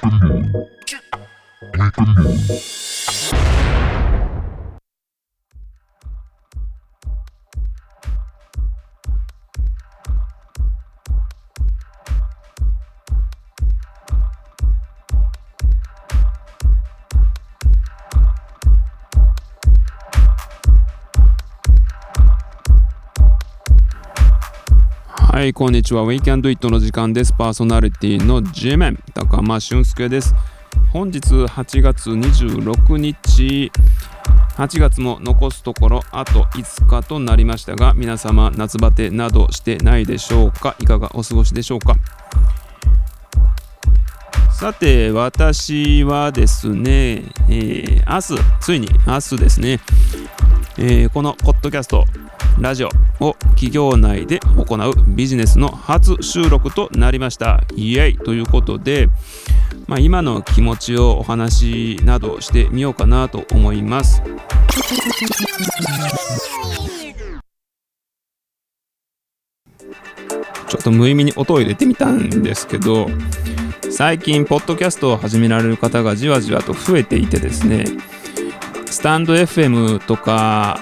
はい、こんにちは。We Can Do It の時間です。パーソナリティの G メン、高間俊介です。本日8月26日、8月も残すところあと5日となりましたが、皆様夏バテなどしてないでしょうか？いかがお過ごしでしょうか？さて、私はですね、明日、ついに明日ですね、このポッドキャストラジオを企業内で行うビジネスの初収録となりました。イエイということで、今の気持ちをお話などしてみようかなと思います。ちょっと無意味に音を入れてみたんですけど、最近ポッドキャストを始められる方がじわじわと増えていてですね、スタンド FM とか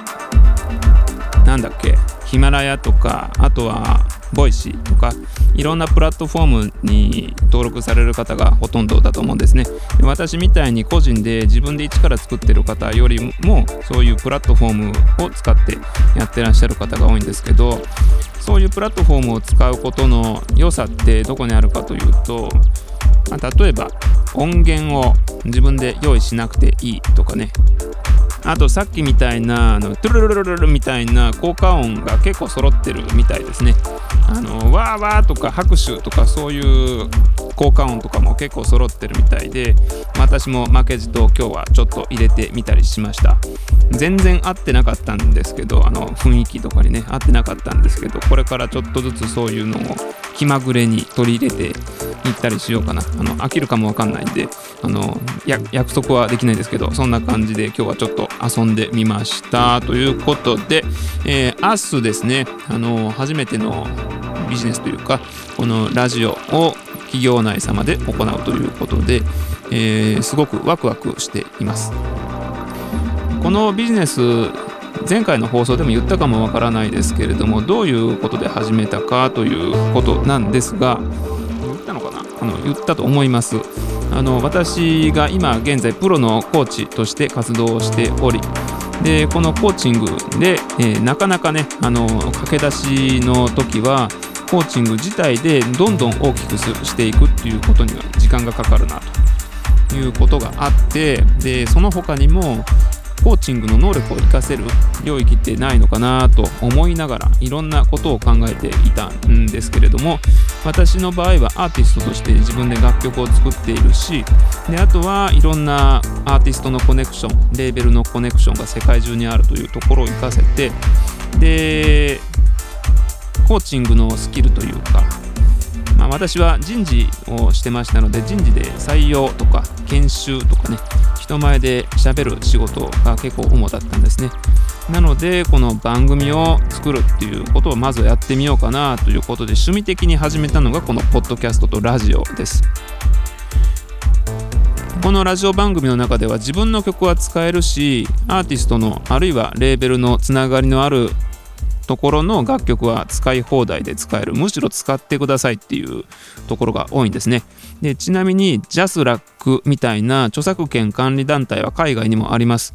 ヒマラヤとか、あとはボイシーとか、いろんなプラットフォームに登録される方がほとんどだと思うんですね。私みたいに個人で自分で一から作ってる方よりも、そういうプラットフォームを使ってやってらっしゃる方が多いんですけど、そういうプラットフォームを使うことの良さってどこにあるかというと、例えば音源を自分で用意しなくていいとかね、あとさっきみたいなトゥルルルルルみたいな効果音が結構揃ってるみたいですね。わーわーとか拍手とか、そういう効果音とかも結構揃ってるみたいで、私も負けじと今日はちょっと入れてみたりしました。全然合ってなかったんですけど、雰囲気とかにね合ってなかったんですけど、これからちょっとずつそういうのを気まぐれに取り入れていったりしようかな。飽きるかもわかんないんで、約束はできないんですけど、そんな感じで今日はちょっと遊んでみましたということで、明日ですね、初めてのビジネスというか、このラジオを企業内様で行うということで、すごくワクワクしています。このビジネス、前回の放送でも言ったかもわからないですけれども、どういうことで始めたかということなんですが、言ったと思います。私が今現在プロのコーチとして活動をしており、でこのコーチングで、なかなかね、駆け出しの時はコーチング自体でどんどん大きくしていくっていうことには時間がかかるなということがあって、でその他にもコーチングの能力を活かせる領域ってないのかなと思いながら、いろんなことを考えていたんですけれども、私の場合はアーティストとして自分で楽曲を作っているし、であとはいろんなアーティストのコネクション、レーベルのコネクションが世界中にあるというところを活かせて、でコーチングのスキルというか、私は人事をしてましたので、人事で採用とか研修とかね、人前で喋る仕事が結構主だったんですね。なのでこの番組を作るっていうことをまずやってみようかなということで、趣味的に始めたのがこのポッドキャストとラジオです。このラジオ番組の中では自分の曲は使えるし、アーティストのあるいはレーベルのつながりのあるところの楽曲は使い放題で使える、むしろ使ってくださいっていうところが多いんですね。でちなみに JASRAC みたいな著作権管理団体は海外にもあります。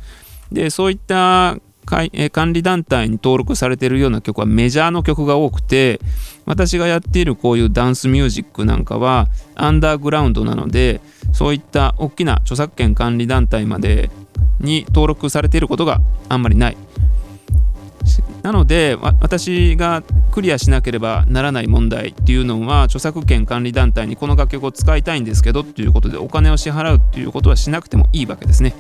でそういった管理団体に登録されているような曲はメジャーの曲が多くて、私がやっているこういうダンスミュージックなんかはアンダーグラウンドなので、そういった大きな著作権管理団体までに登録されていることがあんまりない。なので私がクリアしなければならない問題っていうのは、著作権管理団体にこの楽曲を使いたいんですけどっていうことでお金を支払うっていうことはしなくてもいいわけですね。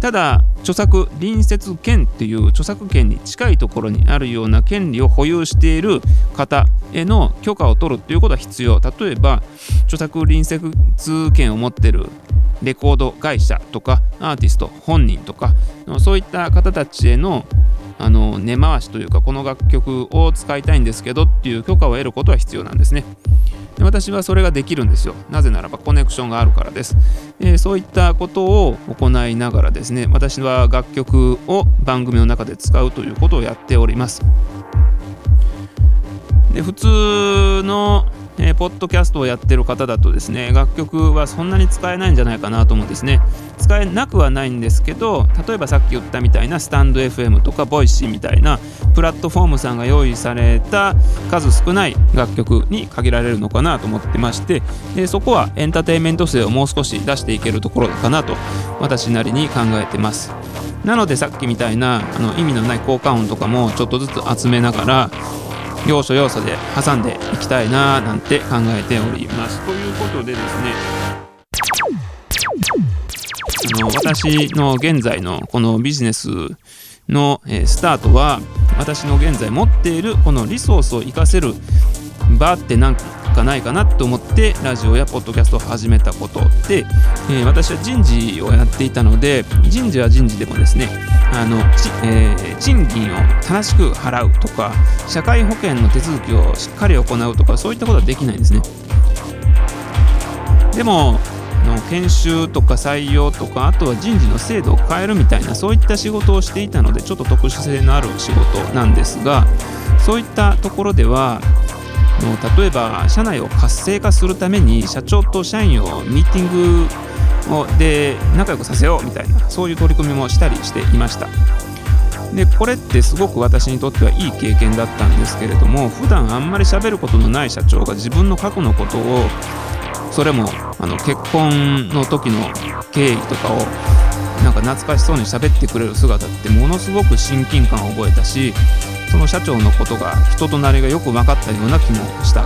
ただ著作隣接権っていう著作権に近いところにあるような権利を保有している方への許可を取るっていうことは必要。例えば著作隣接権を持っているレコード会社とかアーティスト本人とか、そういった方たちへの根回しというか、この楽曲を使いたいんですけどっていう許可を得ることは必要なんですね。で私はそれができるんですよ。なぜならばコネクションがあるからです。そういったことを行いながらですね、私は楽曲を番組の中で使うということをやっております。で普通のポッドキャストをやってる方だとですね、楽曲はそんなに使えないんじゃないかなと思うんですね。使えなくはないんですけど、例えばさっき言ったみたいなスタンド FM とかボイシーみたいなプラットフォームさんが用意された数少ない楽曲に限られるのかなと思ってまして、そこはエンターテインメント性をもう少し出していけるところかなと私なりに考えてます。なのでさっきみたいな意味のない効果音とかもちょっとずつ集めながら要所要所で挟んでいきたいななんて考えております。ということでですね、私の現在のこのビジネスのスタートは、私の現在持っているこのリソースを活かせる場って何かないかなと思ってラジオやポッドキャストを始めたことで、私は人事をやっていたので、人事は人事でもですね、賃金を正しく払うとか社会保険の手続きをしっかり行うとかそういったことはできないんですね。でも研修とか採用とか、あとは人事の制度を変えるみたいなそういった仕事をしていたので、ちょっと特殊性のある仕事なんですが、そういったところでは例えば社内を活性化するために社長と社員をミーティングで仲良くさせようみたいなそういう取り組みもしたりしていました。でこれってすごく私にとってはいい経験だったんですけれども、普段あんまり喋ることのない社長が自分の過去のことを、それも結婚の時の経緯とかをなんか懐かしそうに喋ってくれる姿ってものすごく親近感を覚えたし、その社長のことが人となりがよく分かったような気もした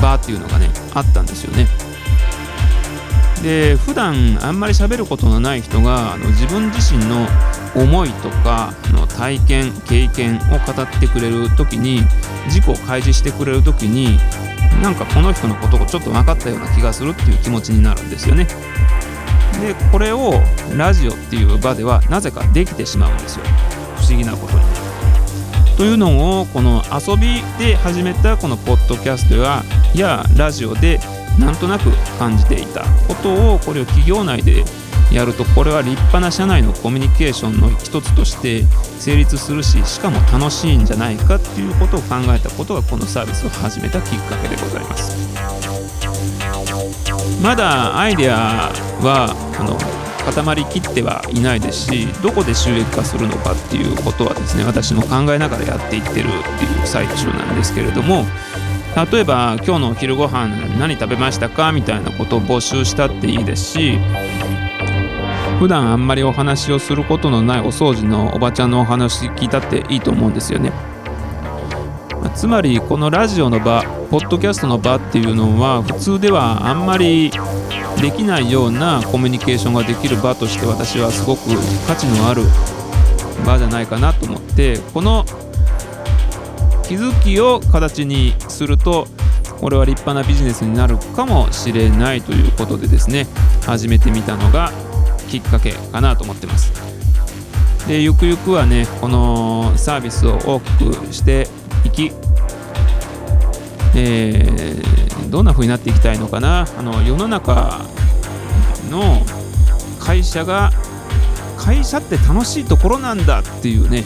場っていうのがねあったんですよね。で普段あんまり喋ることのない人が自分自身の思いとか体験経験を語ってくれる時に、自己を開示してくれる時に、なんかこの人のことをちょっと分かったような気がするっていう気持ちになるんですよね。でこれをラジオっていう場ではなぜかできてしまうんですよ、不思議なことに。というのをこの遊びで始めたこのポッドキャストやラジオでなんとなく感じていたことを、これを企業内でやるとこれは立派な社内のコミュニケーションの一つとして成立するし、しかも楽しいんじゃないかっていうことを考えたことがこのサービスを始めたきっかけでございます。まだアイデアは固まりきってはいないですし、どこで収益化するのかっていうことはですね、私も考えながらやっていってるっていう最中なんですけれども、例えば今日のお昼ご飯何食べましたかみたいなことを募集したっていいですし、普段あんまりお話をすることのないお掃除のおばちゃんのお話聞いたっていいと思うんですよね。つまりこのラジオの場、ポッドキャストの場っていうのは普通ではあんまりできないようなコミュニケーションができる場として、私はすごく価値のある場じゃないかなと思って、この気づきを形にするとこれは立派なビジネスになるかもしれないということでですね、始めてみたのがきっかけかなと思ってます。でゆくゆくはね、このサービスを大きくしていき、どんな風になっていきたいのかな。世の中の会社って楽しいところなんだっていうね、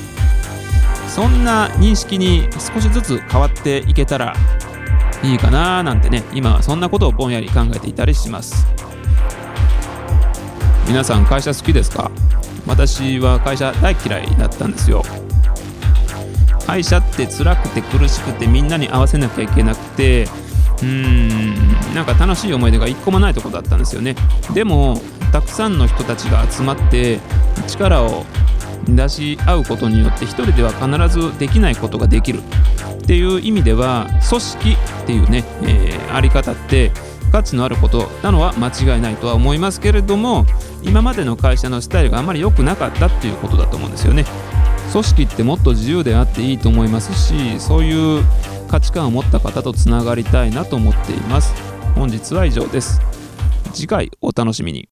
そんな認識に少しずつ変わっていけたらいいかななんてね、今はそんなことをぼんやり考えていたりします。皆さん会社好きですか？私は会社大嫌いだったんですよ。会社って辛くて苦しくてみんなに合わせなきゃいけなくて、なんか楽しい思い出が一個もないところだったんですよね。でもたくさんの人たちが集まって力を出し合うことによって、一人では必ずできないことができるっていう意味では、組織っていうね、あり方って価値のあることなのは間違いないとは思いますけれども、今までの会社のスタイルがあまり良くなかったっていうことだと思うんですよね。組織ってもっと自由であっていいと思いますし、そういう価値観を持った方とつながりたいなと思っています。本日は以上です。次回お楽しみに。